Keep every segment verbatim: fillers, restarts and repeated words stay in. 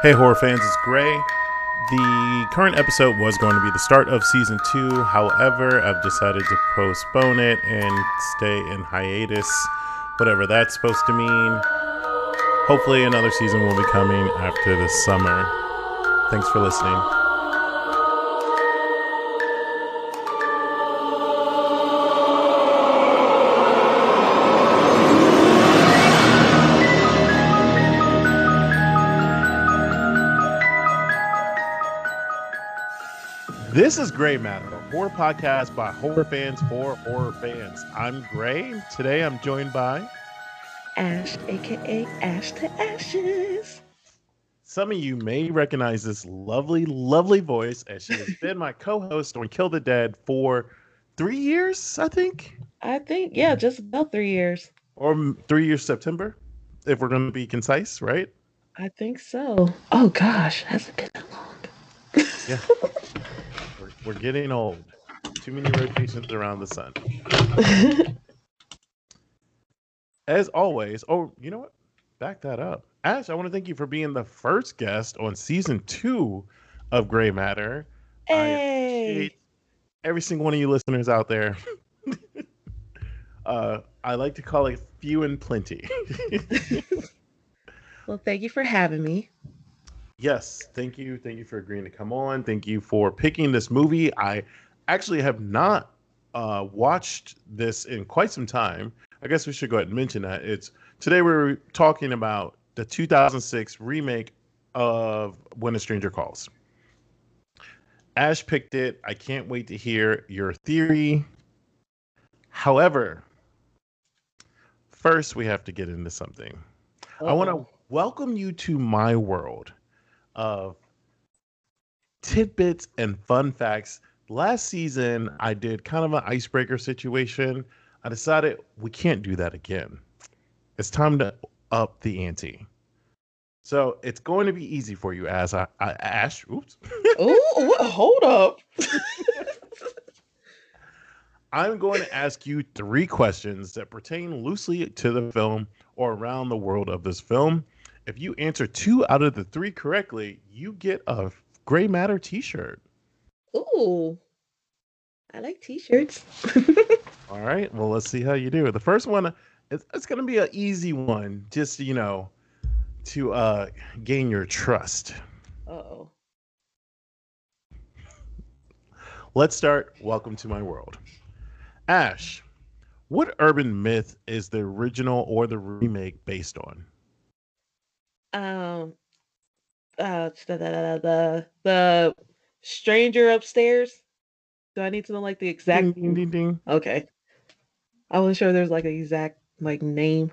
Hey horror fans, it's Grae. The current episode was going to be the start of season two. However, I've decided to postpone it and stay in hiatus, whatever that's supposed to mean. Hopefully another season will be coming after the summer. Thanks for listening. This is Grae Matter, a horror podcast by horror fans for horror fans. I'm Grae. Today I'm joined by Ash, aka Ash to Ashes. Some of you may recognize this lovely, lovely voice, as she has been my co-host on Kill the Dead for three years, I think. I think, yeah, just about three years. Or three years September, if we're going to be concise, right? I think so. Oh gosh, hasn't been that long. Yeah. We're getting old. Too many rotations around the sun. As always, oh, you know what? Back that up. Ash, I want to thank you for being the first guest on season two of Grae Matter. Hey. I appreciate every single one of you listeners out there. uh, I like to call it few and plenty. Well, thank you for having me. Yes, thank you. Thank you for agreeing to come on. Thank you for picking this movie. I actually have not uh, watched this in quite some time. I guess we should go ahead and mention that. It's today we're talking about the two thousand six remake of When a Stranger Calls. Ash picked it. I can't wait to hear your theory. However, first we have to get into something. Oh. I want to welcome you to my world of tidbits and fun facts. Last season, I did kind of an icebreaker situation. I decided we can't do that again. It's time to up the ante. So it's going to be easy for you, as I, I Ash. Oops. Ooh, hold up. I'm going to ask you three questions that pertain loosely to the film or around the world of this film. If you answer two out of the three correctly, you get a Grae Matter t-shirt. Ooh, I like t-shirts. All right, well, let's see how you do. The first one, it's, it's going to be an easy one, just, you know, to uh, gain your trust. Uh-oh. Let's start Welcome to My World. Ash, what urban myth is the original or the remake based on? Um, uh, the, the, the, the stranger upstairs. Do I need to know like the exact? Ding, ding, ding. Okay, I wasn't sure there's like an exact like name.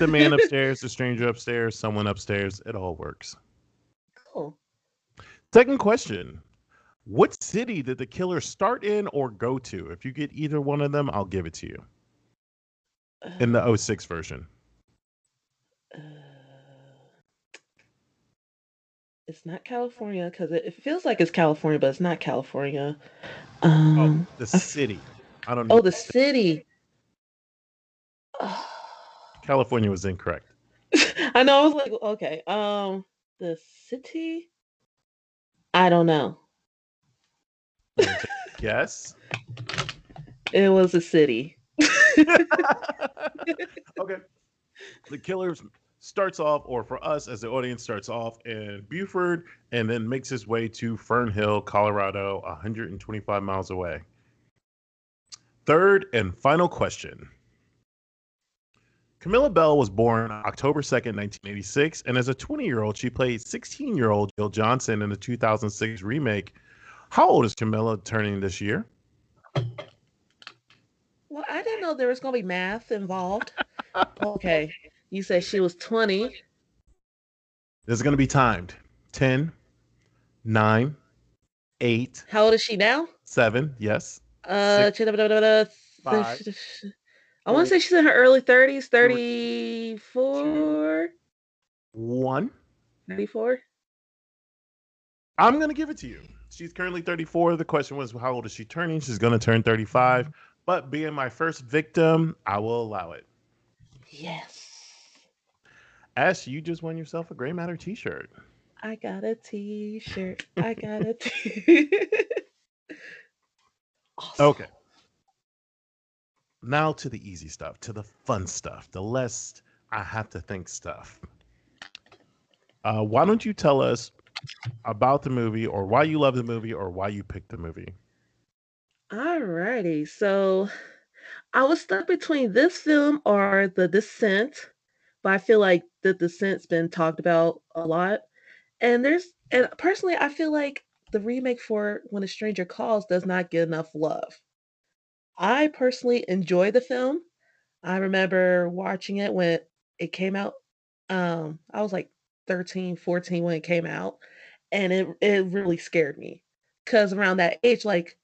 The man upstairs, the stranger upstairs, someone upstairs. It all works. Cool. Second question: what city did the killer start in or go to? If you get either one of them, I'll give it to you. In the oh six version. Uh... It's not California, because it, it feels like it's California, but it's not California. Um, oh, the city. I don't know. Oh, the city. California was incorrect. I know. I was like, okay. Um, the city? I don't know. Guess? It was a city. Okay. The killer's starts off, or for us as the audience, starts off in Buford and then makes his way to Fernhill, Colorado, one hundred twenty-five miles away. Third and final question. Camilla Bell was born October second, nineteen eighty-six, and as a twenty-year-old, she played sixteen-year-old Jill Johnson in the two thousand six remake. How old is Camilla turning this year? Well, I didn't know there was going to be math involved. Okay. You said she was twenty. This is going to be timed. ten, nine, eight. How old is she now? seven, yes. Uh, six, five, I want to say she's in her early thirties. thirty-four? one. thirty-four? I'm going to give it to you. She's currently thirty-four. The question was, how old is she turning? She's going to turn thirty-five. But being my first victim, I will allow it. Yes. Ash, you just won yourself a Grae Matter t-shirt. I got a t-shirt. I got a t-shirt. Awesome. Okay. Now to the easy stuff, to the fun stuff, the less I have to think stuff. Uh, why don't you tell us about the movie, or why you love the movie, or why you picked the movie? Alrighty. So I was stuck between this film or The Descent, but I feel like The Descent's been talked about a lot. And there's, and personally, I feel like the remake for When a Stranger Calls does not get enough love. I personally enjoy the film. I remember watching it when it came out. Um, I was like thirteen, fourteen when it came out, and it it really scared me, because around that age, like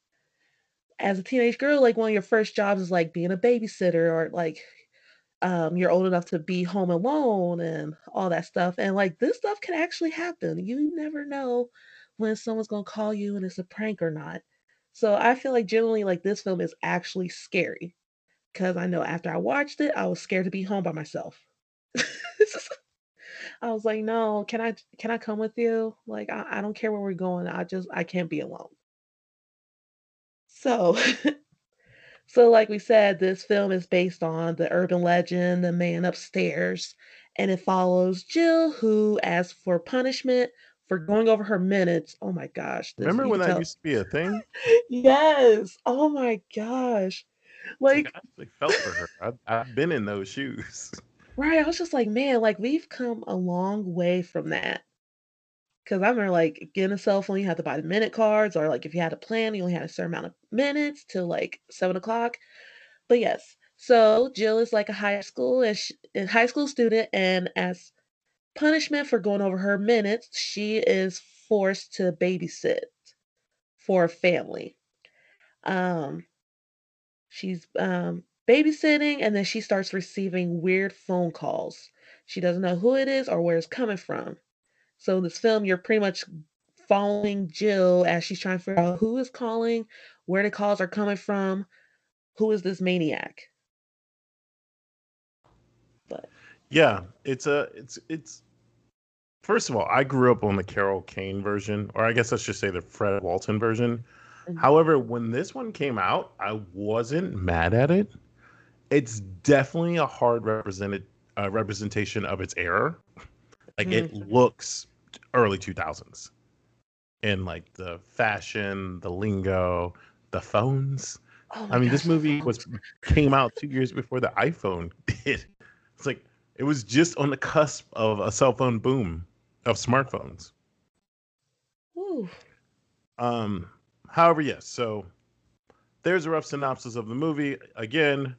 as a teenage girl, like one of your first jobs is like being a babysitter, or like um, you're old enough to be home alone and all that stuff. And like this stuff can actually happen. You never know when someone's gonna call you and it's a prank or not. So I feel like generally like this film is actually scary, because I know after I watched it, I was scared to be home by myself. I was like, no, can I can I come with you? Like, I, I don't care where we're going. I just, I can't be alone. So, so like we said, this film is based on the urban legend, The Man Upstairs, and it follows Jill, who asks for punishment for going over her minutes. Oh my gosh. This, remember when that tell... used to be a thing? Yes. Oh my gosh. Like, I actually felt for her. I've, I've been in those shoes. Right. I was just like, man, like we've come a long way from that. Because I remember like getting a cell phone, you had to buy the minute cards, or like if you had a plan, you only had a certain amount of minutes till like seven o'clock. But yes. So Jill is like a high school and she, a high school student, and as punishment for going over her minutes, she is forced to babysit for a family. Um, she's um, babysitting, and then she starts receiving weird phone calls. She doesn't know who it is or where it's coming from. So in this film, you're pretty much following Jill as she's trying to figure out who is calling, where the calls are coming from, who is this maniac. But yeah, it's a, it's, it's, first of all, I grew up on the Carol Kane version, or I guess I should say the Fred Walton version. Mm-hmm. However, when this one came out, I wasn't mad at it. It's definitely a hard represented uh, representation of its era. Like, mm-hmm. It looks early two thousands in like the fashion, the lingo, the phones. Oh I mean, gosh, this movie was came out two years before the iPhone did. It's like, it was just on the cusp of a cell phone boom of smartphones. Ooh. Um, however, yes. So there's a rough synopsis of the movie. Again,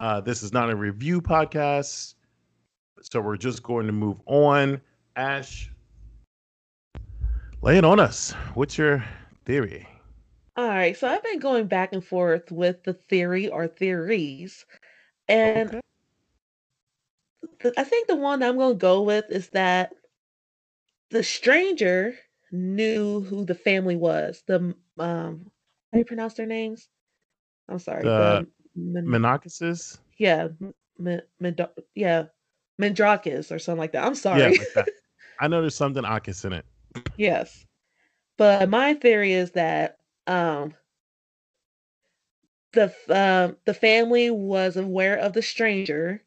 uh, this is not a review podcast, so we're just going to move on. Ash, lay it on us. What's your theory? All right. So I've been going back and forth with the theory or theories, and okay. I think the one that I'm going to go with is that the stranger knew who the family was. The um, how do you pronounce their names? I'm sorry. The, the Mandrakis. Yeah, man, man, yeah, Mandrakis or something like that. I'm sorry. Yeah, like that. I know there's something Akis in it. Yes, but my theory is that um, the um, the family was aware of the stranger,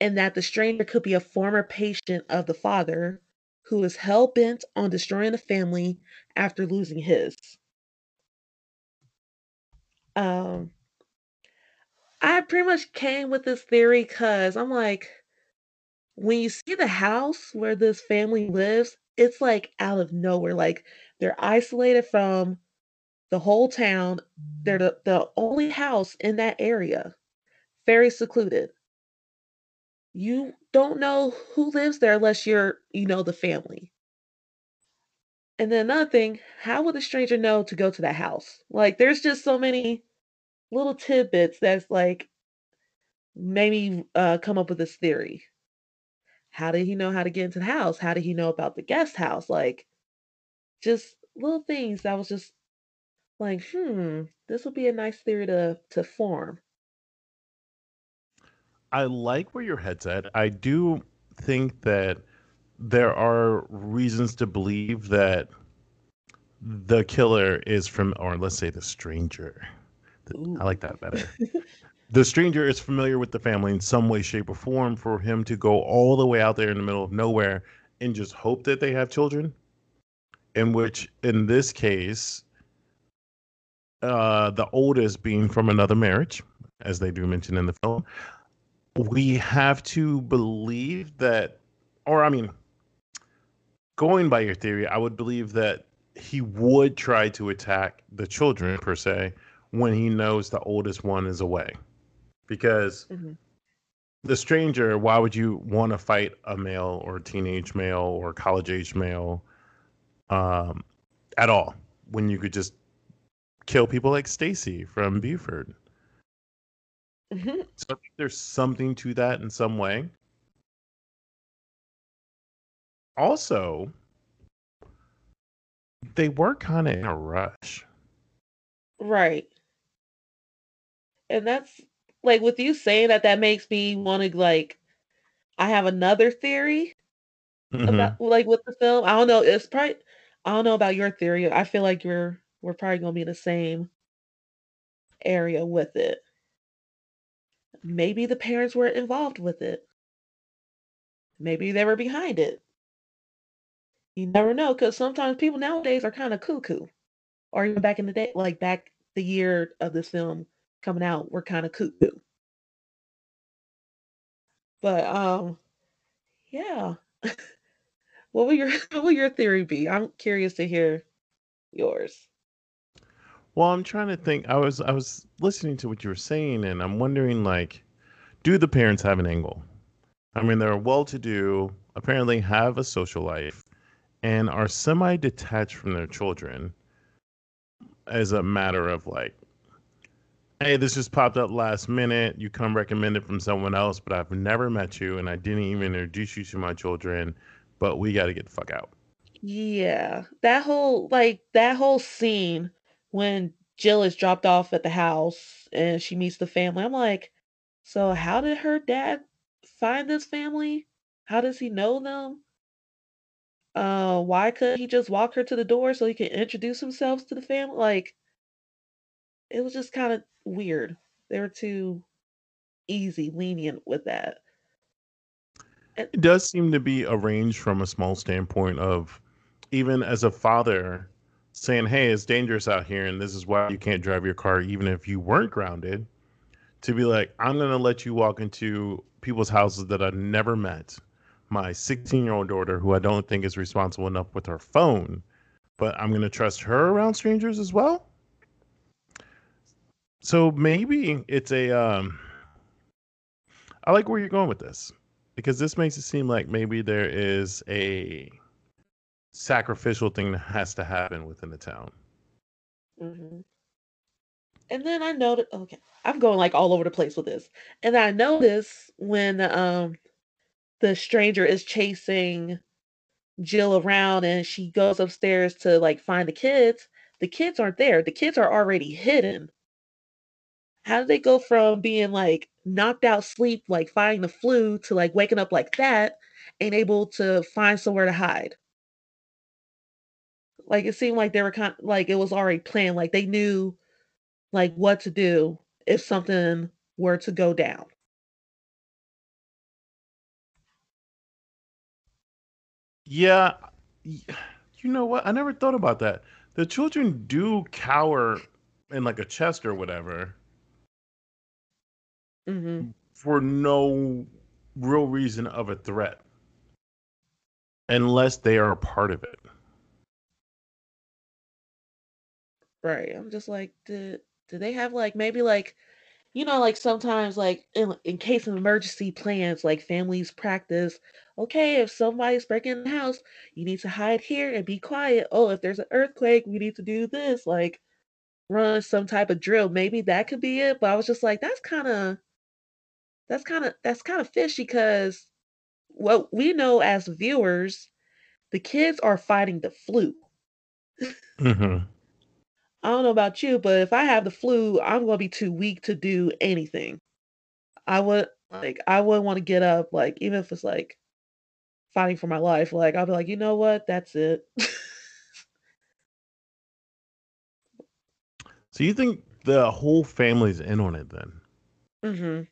and that the stranger could be a former patient of the father who is hell-bent on destroying the family after losing his. Um, I pretty much came with this theory because I'm like, when you see the house where this family lives, it's like out of nowhere. Like, they're isolated from the whole town. They're the, the only house in that area. Very secluded. You don't know who lives there unless you're, you know, the family. And then another thing, how would a stranger know to go to that house? Like, there's just so many little tidbits that's like, maybe uh, come up with this theory. How did he know how to get into the house? How did he know about the guest house? Like, just little things that was just like, hmm, this would be a nice theory to, to form. I like where your head's at. I do think that there are reasons to believe that the killer is from, or let's say the stranger. Ooh. I like that better. The stranger is familiar with the family in some way, shape, or form. For him to go all the way out there in the middle of nowhere and just hope that they have children, in which, in this case, uh, the oldest being from another marriage, as they do mention in the film, we have to believe that, or I mean, going by your theory, I would believe that he would try to attack the children, per se, when he knows the oldest one is away. Because mm-hmm. the stranger, why would you want to fight a male or a teenage male or college-age male um, at all when you could just kill people like Stacy from Buford? Mm-hmm. So I think there's something to that in some way. Also, they were kind of in a rush. Right. And that's, like, with you saying that, that makes me want to, like, I have another theory mm-hmm. about, like, with the film. I don't know. It's probably, I don't know about your theory. I feel like you're, we're probably going to be in the same area with it. Maybe the parents were involved with it. Maybe they were behind it. You never know, because sometimes people nowadays are kind of cuckoo. Or even back in the day, like back the year of this film coming out, we're kind of cuckoo. But um, yeah. What will your what will your theory be? I'm curious to hear yours. Well, I'm trying to think. I was I was listening to what you were saying, and I'm wondering, like, do the parents have an angle? I mean, they're well-to-do, apparently have a social life, and are semi-detached from their children. As a matter of, like, hey, this just popped up last minute. You come recommended from someone else, but I've never met you, and I didn't even introduce you to my children, but we got to get the fuck out. Yeah. That whole, like, that whole scene when Jill is dropped off at the house and she meets the family, I'm like, so how did her dad find this family? How does he know them? Uh, why couldn't he just walk her to the door so he could introduce himself to the family? Like, it was just kind of weird. They were too easy, lenient with that. And it does seem to be arranged from a small standpoint of, even as a father, saying, hey, it's dangerous out here, and this is why you can't drive your car, even if you weren't grounded, to be like, I'm going to let you walk into people's houses that I've never met. My sixteen-year-old daughter, who I don't think is responsible enough with her phone, but I'm going to trust her around strangers as well. So maybe it's a, um, I like where you're going with this, because this makes it seem like maybe there is a sacrificial thing that has to happen within the town. Mm-hmm. And then I noticed, okay, I'm going like all over the place with this. And I noticed when, um, the stranger is chasing Jill around and she goes upstairs to, like, find the kids. The kids aren't there. The kids are already hidden. How did they go from being, like, knocked out sleep, like fighting the flu, to, like, waking up like that and able to find somewhere to hide? Like, it seemed like they were kind of, like, it was already planned. Like, they knew, like, what to do if something were to go down. Yeah, you know what? I never thought about that. The children do cower in, like, a chest or whatever mm-hmm. for no real reason of a threat, unless they are a part of it. Right. I'm just like, do, do they have, like, maybe, like, you know, like, sometimes, like, in, in case of emergency plans, like, families practice, okay, if somebody's breaking in the house, you need to hide here and be quiet. Oh, if there's an earthquake, we need to do this, like, run some type of drill. Maybe that could be it. But I was just like, that's kind of, that's kind of, that's kind of fishy, because what we know as viewers, the kids are fighting the flu. Mm-hmm. I don't know about you, but if I have the flu, I'm going to be too weak to do anything. I would, like, I wouldn't want to get up, like, even if it's, like, fighting for my life. Like, I'll be like, you know what? That's it. So you think the whole family's in on it then? Mm-hmm.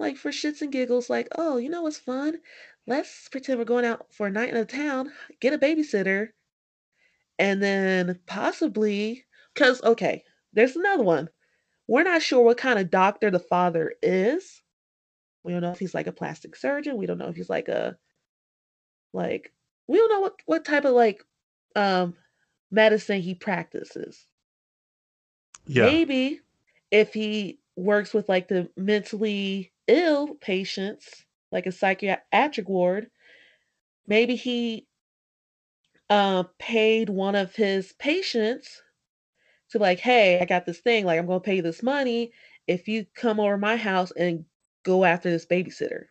Like, for shits and giggles, like, oh, you know what's fun? Let's pretend we're going out for a night in the town, get a babysitter, and then possibly, because, okay, there's another one. We're not sure what kind of doctor the father is. We don't know if he's like a plastic surgeon. We don't know if he's like a, like, we don't know what, what type of like um, medicine he practices. Yeah. Maybe if he works with like the mentally ill patients, like a psychiatric ward, maybe he uh, paid one of his patients to like, hey, I got this thing. Like, I'm going to pay you this money if you come over to my house and go after this babysitter.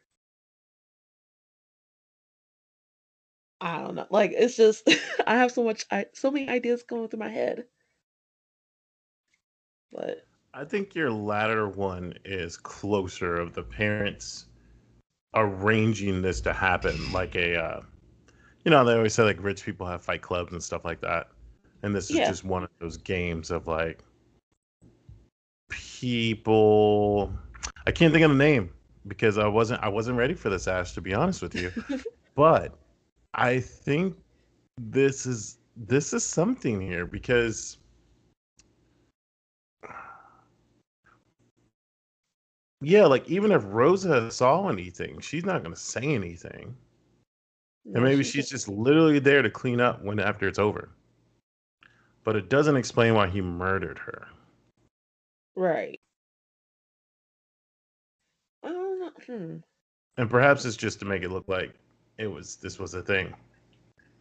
I don't know. Like, it's just, I have so much, I, so many ideas going through my head. But I think your latter one is closer of the parents arranging this to happen. Like a, uh, you know, they always say like rich people have fight clubs and stuff like that. And this is yeah. just one of those games of like people. I can't think of the name because I wasn't I wasn't ready for this, Ash, to be honest with you. But I think this is this is something here because yeah, like even if Rosa saw anything, she's not going to say anything. No, and maybe she she's just literally there to clean up when after it's over. But it doesn't explain why he murdered her. Right. I don't know. Hmm. And perhaps it's just to make it look like it was this was a thing.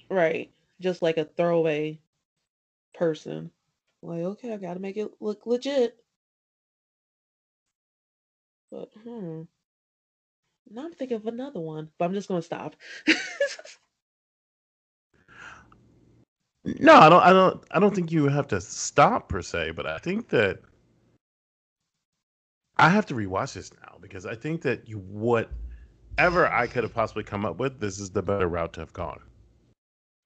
Right. Just like a throwaway person. Like, okay, I gotta make it look legit. But hmm. Now I'm thinking of another one, but I'm just gonna stop. No, I don't. I don't. I don't think you have to stop per se, but I think that I have to rewatch this now because I think that you, whatever I could have possibly come up with, this is the better route to have gone.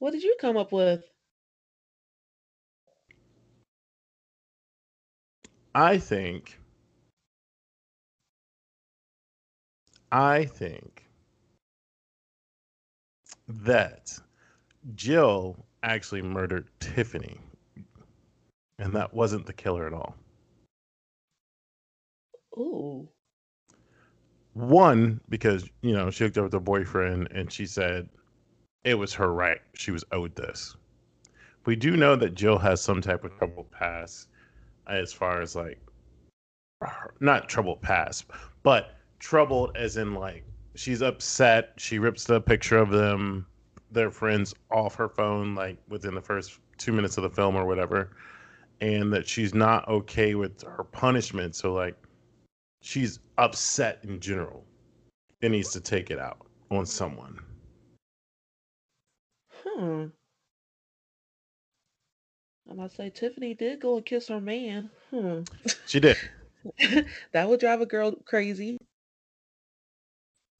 What did you come up with? I think. I think that Jill actually murdered Tiffany, and that wasn't the killer at all. Ooh. One, because, you know, she hooked up with her boyfriend and she said it was her right. She was owed this. We do know that Jill has some type of troubled past as far as like, not troubled past, but troubled as in like she's upset. She rips the picture of them, their friends, off her phone like within the first two minutes of the film or whatever, and that she's not okay with her punishment, so like she's upset in general and needs to take it out on someone. Hmm. I might say Tiffany did go and kiss her man. Hmm. She did. That would drive a girl crazy.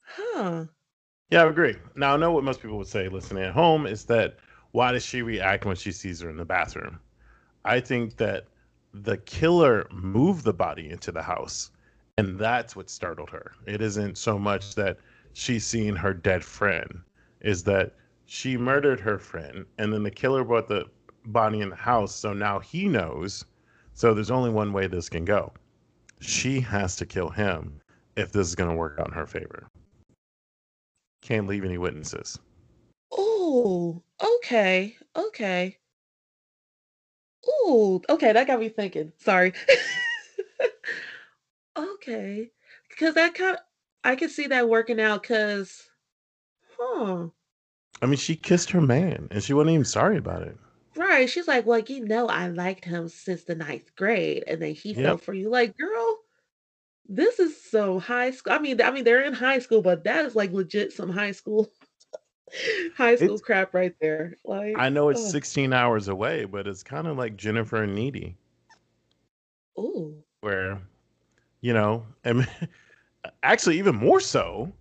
Huh. Yeah, I agree. Now, I know what most people would say listening at home is that why does she react when she sees her in the bathroom? I think that the killer moved the body into the house, and that's what startled her. It isn't so much that she's seeing her dead friend. It's that she murdered her friend, and then the killer brought the body in the house, so now he knows. So there's only one way this can go. She has to kill him if this is going to work out in her favor. Can't leave any witnesses. Oh, okay. Okay. Oh, okay. That got me thinking. Sorry. Okay. Because that kind of, I could see that working out because, huh. I mean, she kissed her man and she wasn't even sorry about it. Right. She's like, well, you know, I liked him since the ninth grade. And then he yep. fell for you. Like, girl. This is so high school. I mean, I mean, they're in high school, but that is like legit some high school, high school it's, crap right there. Like, I know it's ugh. sixteen hours away, but it's kind of like Jennifer and Needy. Ooh. Where, you know, and actually even more so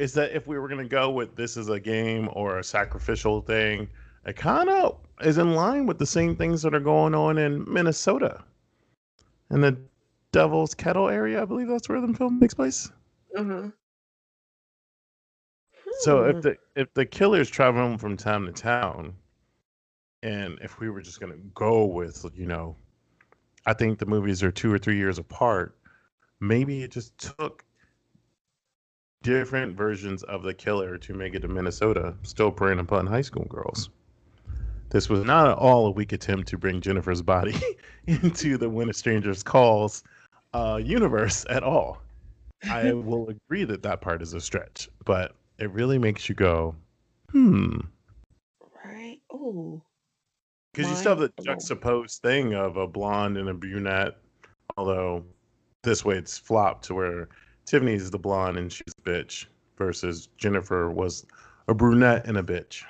is that if we were going to go with this as a game or a sacrificial thing, it kind of is in line with the same things that are going on in Minnesota. In the Devil's Kettle area, I believe that's where the film takes place. Mm-hmm. So if the if the killer's traveling from town to town, and if we were just going to go with, you know, I think the movies are two or three years apart, maybe it just took different versions of the killer to make it to Minnesota, still preying upon high school girls. This was not at all a weak attempt to bring Jennifer's Body into the When a Stranger Calls uh, universe at all. I will agree that that part is a stretch, but it really makes you go, hmm. Right? Oh. Because you still have the juxtaposed thing of a blonde and a brunette, although this way it's flopped to where Tiffany's the blonde and she's a bitch versus Jennifer was a brunette and a bitch.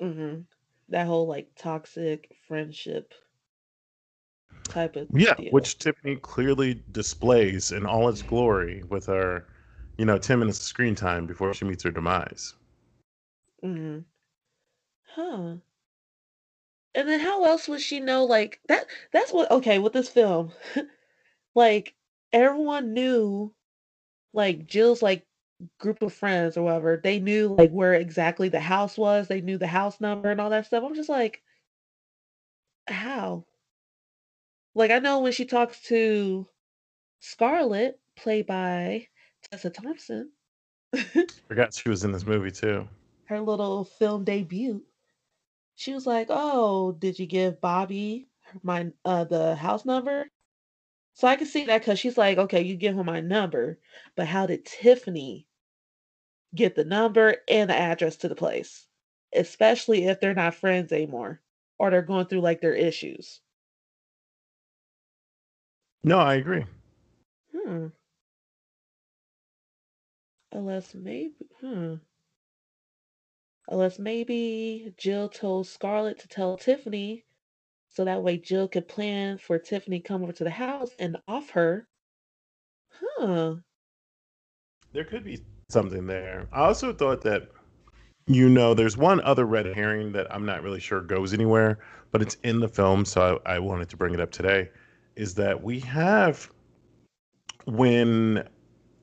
Mm-hmm. That whole like toxic friendship type of yeah, deal. Which Tiffany clearly displays in all its glory with her, you know, ten minutes of screen time before she meets her demise. Mm-hmm. Huh. And then how else would she know? Like that. That's what. Okay, with this film, like everyone knew, like Jill's like group of friends or whatever, they knew like where exactly the house was. They knew the house number and all that stuff. I'm just like, how? Like, I know when she talks to Scarlett, played by Tessa Thompson. Forgot she was in this movie too. Her little film debut. She was like, "Oh, did you give Bobby my uh the house number?" So I can see that because she's like, "Okay, you give him my number, but how did Tiffany get the number and the address to the place, especially if they're not friends anymore or they're going through like their issues?" No, I agree. Hmm. Unless maybe, hmm. Unless maybe Jill told Scarlett to tell Tiffany so that way Jill could plan for Tiffany to come over to the house and off her. Huh. There could be something there. I also thought that, you know, there's one other red herring that I'm not really sure goes anywhere, but it's in the film, so I, I wanted to bring it up today, is that we have when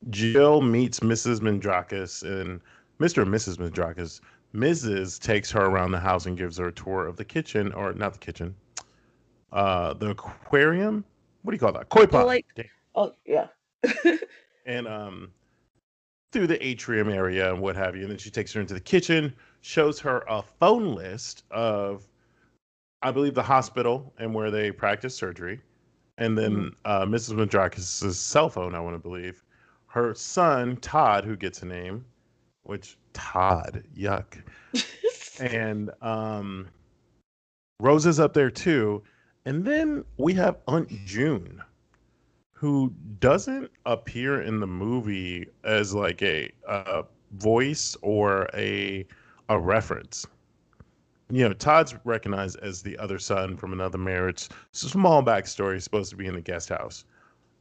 Jill meets Missus Mandrakis and Mister and Missus Mandrakis, Missus takes her around the house and gives her a tour of the kitchen, or not the kitchen, uh, the aquarium. What do you call that? Koi pond. Oh, like, oh yeah. And um, through the atrium area and what have you. And then she takes her into the kitchen, shows her a phone list of, I believe, the hospital and where they practice surgery. And then uh, Missus Mandrakis' cell phone, I want to believe. Her son, Todd, who gets a name, which Todd, yuck. And um, Rose is up there too. And then we have Aunt June, who doesn't appear in the movie as like a, a voice or a a reference. You know, Todd's recognized as the other son from another marriage. It's a small backstory, supposed to be in the guest house.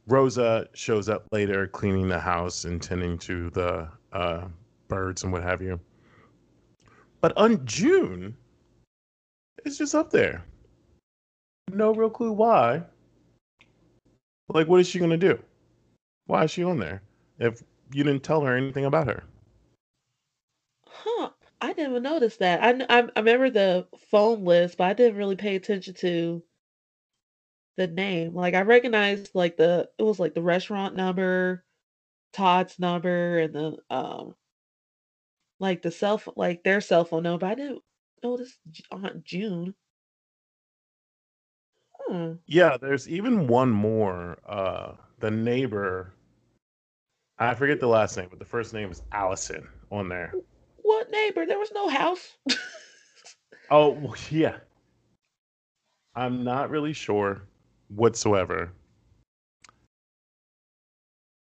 Rosa shows up later, cleaning the house and tending to the uh, birds and what have you. But Aunt June is just up there. No real clue why. Like, what is she going to do? Why is she on there if you didn't tell her anything about her? Huh. I didn't even notice that. I, I, I remember the phone list, but I didn't really pay attention to the name. Like, I recognized, like, the, it was, like, the restaurant number, Todd's number, and the, um, like, the cell, like, their cell phone number. But I didn't notice Aunt June. Hmm. Yeah, there's even one more. Uh, the neighbor, I forget the last name, but the first name is Allison on there. What neighbor? There was no house. Oh, yeah. I'm not really sure whatsoever.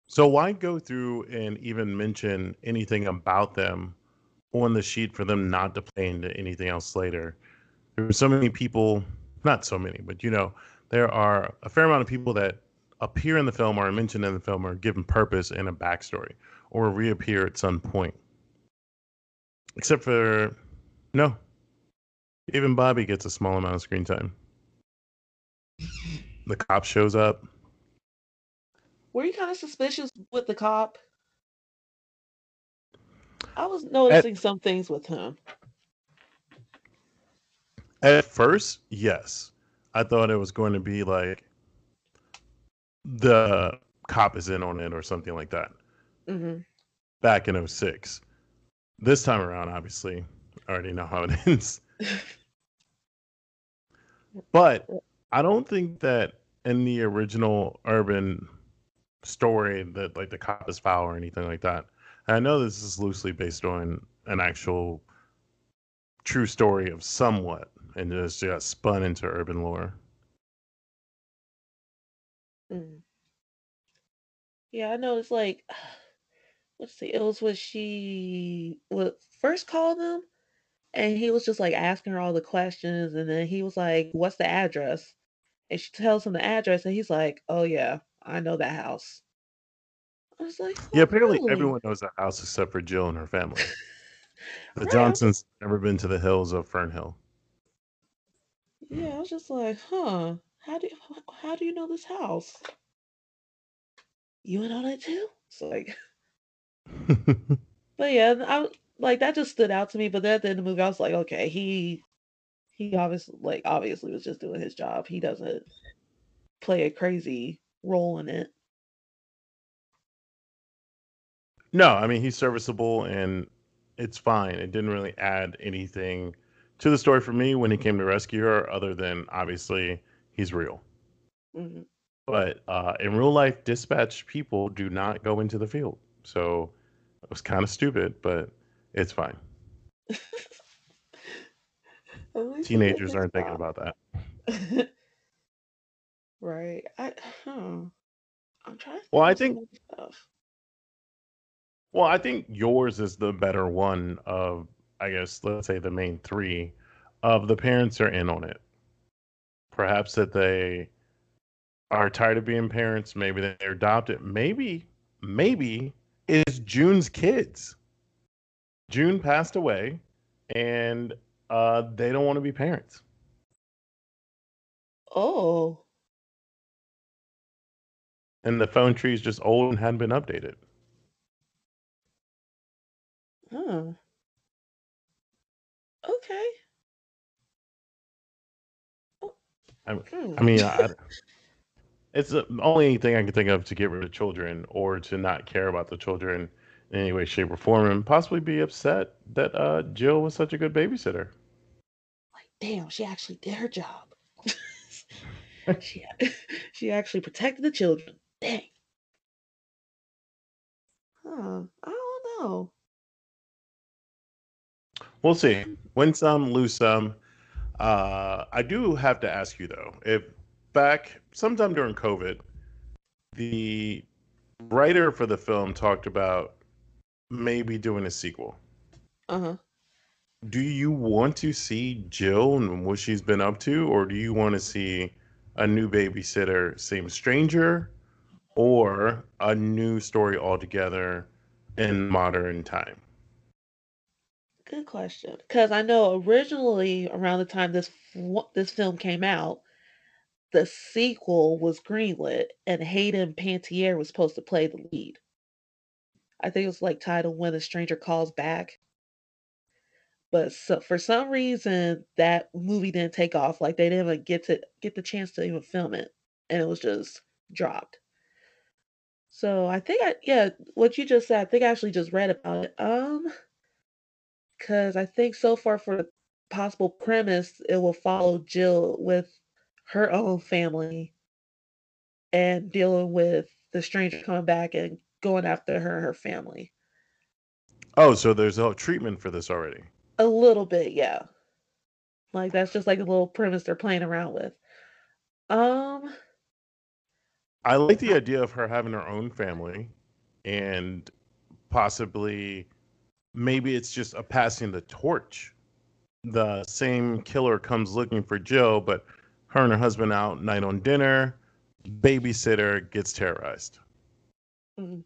So why go through and even mention anything about them on the sheet for them not to play into anything else later? There were so many people, not so many, but, you know, there are a fair amount of people that appear in the film or are mentioned in the film or given purpose and a backstory, or reappear at some point. Except for, no. Even Bobby gets a small amount of screen time. The cop shows up. Were you kind of suspicious with the cop? I was noticing at, some things with him. At first, yes. I thought it was going to be like the cop is in on it or something like that. Mm-hmm. Back in oh six. This time around, obviously, I already know how it ends. But I don't think that in the original urban story that like the cop is foul or anything like that. And I know this is loosely based on an actual true story of somewhat, and just got spun into urban lore. Mm. Yeah, I know. It's like, let's see, it was what she would first called them. And he was just like asking her all the questions. And then he was like, what's the address? And she tells him the address. And he's like, oh, yeah, I know that house. I was like, oh, yeah, apparently really? Everyone knows that house except for Jill and her family. The right. Johnsons never been to the hills of Fernhill. Yeah, I was just like, huh, how do, how do you know this house? You and all that too? It's like, but yeah, I like that just stood out to me. But then at the end of the movie, I was like, okay, he he obviously like obviously was just doing his job. He doesn't play a crazy role in it. No, I mean he's serviceable and it's fine. It didn't really add anything to the story for me when he came to rescue her, other than obviously he's real. Mm-hmm. But uh, in real life, dispatch people do not go into the field, so it was kind of stupid, but it's fine. Teenagers aren't thinking about that. Right. I, huh. I'm trying to think well, I think. Stuff. Well, I think yours is the better one of, I guess, let's say the main three of the parents are in on it. Perhaps that they are tired of being parents. Maybe they're adopted. Maybe, maybe it's June's kids. June passed away and uh, they don't want to be parents. Oh. And the phone tree is just old and hadn't been updated. Huh. Okay. Oh. I, I mean, I, it's the only thing I can think of to get rid of children or to not care about the children in any way, shape, or form, and possibly be upset that uh, Jill was such a good babysitter. Like, damn, she actually did her job. she, she actually protected the children. Dang. Huh. I don't know. We'll see. Win some, lose some. Uh, I do have to ask you, though, if back sometime during COVID, the writer for the film talked about maybe doing a sequel. Uh-huh. Do you want to see Jill and what she's been up to, or do you want to see a new babysitter, same stranger, or a new story altogether in modern time? Good question. Because I know originally around the time this this film came out, the sequel was greenlit and Hayden Panettiere was supposed to play the lead. I think it was like titled When a Stranger Calls Back. But so, for some reason, that movie didn't take off. Like they didn't even get to get the chance to even film it. And it was just dropped. So I think, I yeah, what you just said, I think I actually just read about it. Um... Because I think so far for the possible premise, it will follow Jill with her own family and dealing with the stranger coming back and going after her and her family. Oh, so there's a treatment for this already? A little bit, yeah. Like, that's just like a little premise they're playing around with. Um, I like the idea of her having her own family and possibly... Maybe it's just a passing the torch. The same killer comes looking for Jill, but her and her husband out night on dinner. Babysitter gets terrorized. Mm-hmm.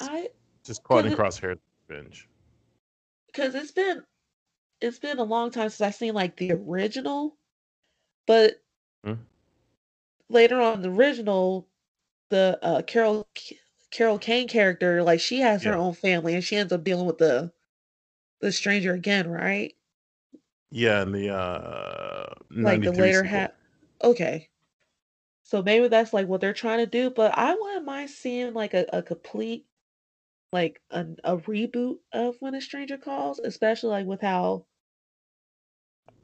I just caught in crosshairs binge. Because it's been it's been a long time since I've seen like the original, but mm-hmm. later on in the original, the uh, Carol Carol Kane character, like she has yeah. her own family, and she ends up dealing with the the stranger again, right? Yeah, and the uh, like the later half. Okay, so maybe that's like what they're trying to do, but I wouldn't mind seeing like a, a complete, like a, a reboot of When a Stranger Calls, especially like with how.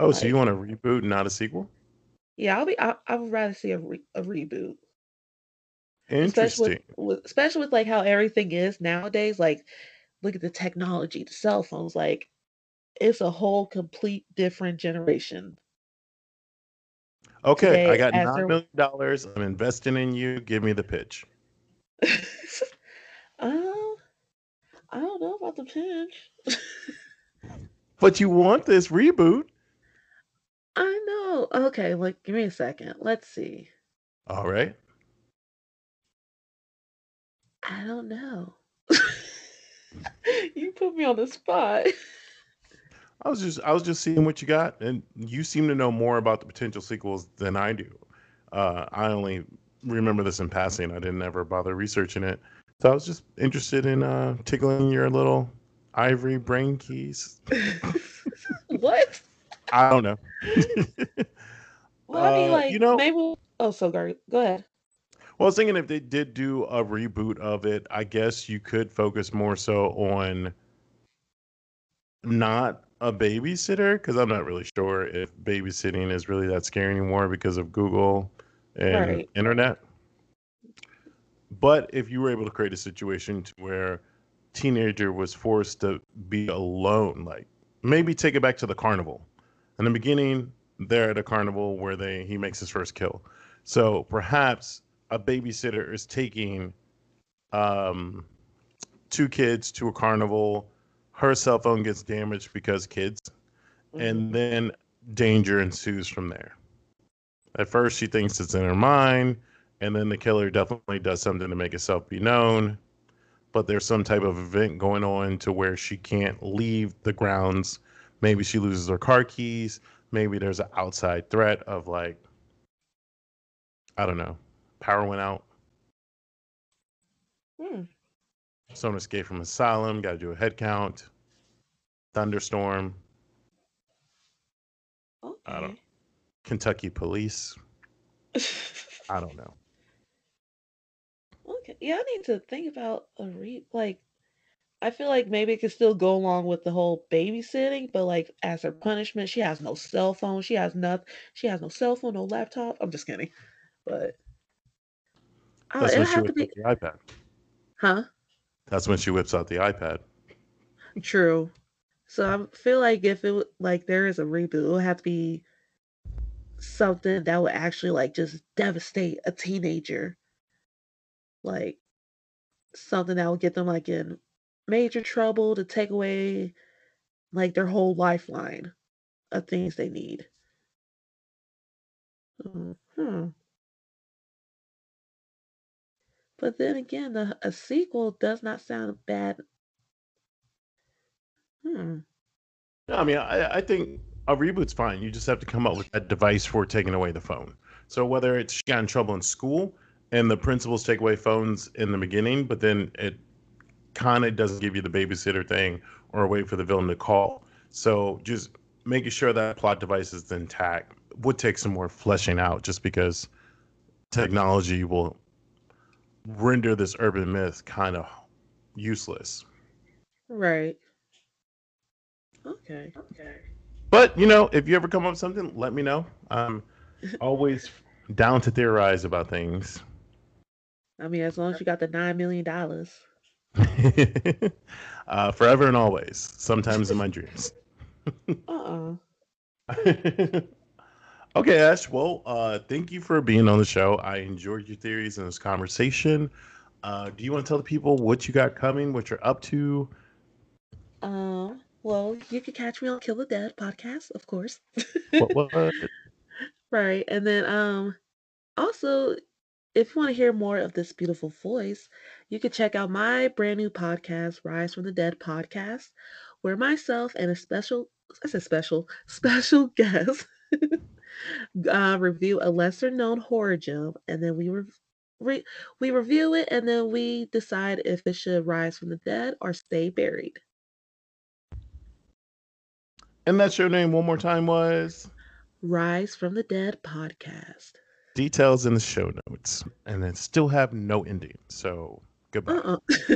Oh, like, so you want a reboot, not a sequel? Yeah, I'll be. I, I would rather see a re, a reboot. Interesting. Especially with, with, especially with like how everything is nowadays. Like, look at the technology, the cell phones. Like, it's a whole complete different generation. Okay, today, I got nine million dollars. I'm investing in you. Give me the pitch. um, I don't know about the pitch. But you want this reboot? I know. Okay, look, give me a second. Let's see. All right. I don't know. You put me on the spot. I was just I was just seeing what you got, and you seem to know more about the potential sequels than I do. Uh, I only remember this in passing. I didn't ever bother researching it, so I was just interested in uh, tickling your little ivory brain keys. What? I don't know. Well, I mean, like uh, you know, maybe. We'll... Oh, so go ahead. Well, I was thinking if they did do a reboot of it, I guess you could focus more so on not a babysitter, because I'm not really sure if babysitting is really that scary anymore because of Google and right. internet. But if you were able to create a situation to where teenager was forced to be alone, like maybe take it back to the carnival. In the beginning, they're at a carnival where they he makes his first kill. So perhaps a babysitter is taking um, two kids to a carnival. Her cell phone gets damaged because kids, mm-hmm. and then danger ensues from there. At first, she thinks it's in her mind, and then the killer definitely does something to make herself be known, but there's some type of event going on to where she can't leave the grounds. Maybe she loses her car keys. Maybe there's an outside threat of, like, I don't know, power went out. Hmm. Someone escaped from asylum, got to do a head count. Thunderstorm. Okay. I don't. Kentucky police. I don't know. Okay. Yeah, I need to think about a re like. I feel like maybe it could still go along with the whole babysitting, but like as her punishment, she has no cell phone. She has nothing. She has no cell phone, no laptop. I'm just kidding, but oh, it'll have to be the iPad. Huh? That's when she whips out the iPad. True. So I feel like if it like there is a reboot, it would have to be something that would actually like just devastate a teenager. Like something that would get them like in major trouble to take away like their whole lifeline of things they need. Hmm. But then again, the, a sequel does not sound bad. Hmm. No, I mean, I, I think a reboot's fine. You just have to come up with a device for taking away the phone. So whether it's she got in trouble in school and the principals take away phones in the beginning, but then it kind of doesn't give you the babysitter thing or wait for the villain to call. So just making sure that plot device is intact would take some more fleshing out just because technology will render this urban myth kind of useless. Right. Okay. Okay. But, you know, if you ever come up with something, let me know. I'm always down to theorize about things. I mean, as long as you got the nine million dollars. uh, forever and always. Sometimes in my dreams. uh-uh. Okay, Ash. Well, uh, thank you for being on the show. I enjoyed your theories and this conversation. Uh, do you want to tell the people what you got coming, what you're up to? Uh, well, you can catch me on Kill the Dead podcast, of course. What, what? Right. And then um, also, If you want to hear more of this beautiful voice, you can check out my brand new podcast, Rise from the Dead podcast, where myself and a special, I said special, special guest uh, review a lesser known horror gem. And then we, re- re- we review it and then we decide if it should rise from the dead or stay buried. And that show name one more time was? Rise from the Dead podcast. Details in the show notes, and then still have no ending. So goodbye. Uh-uh.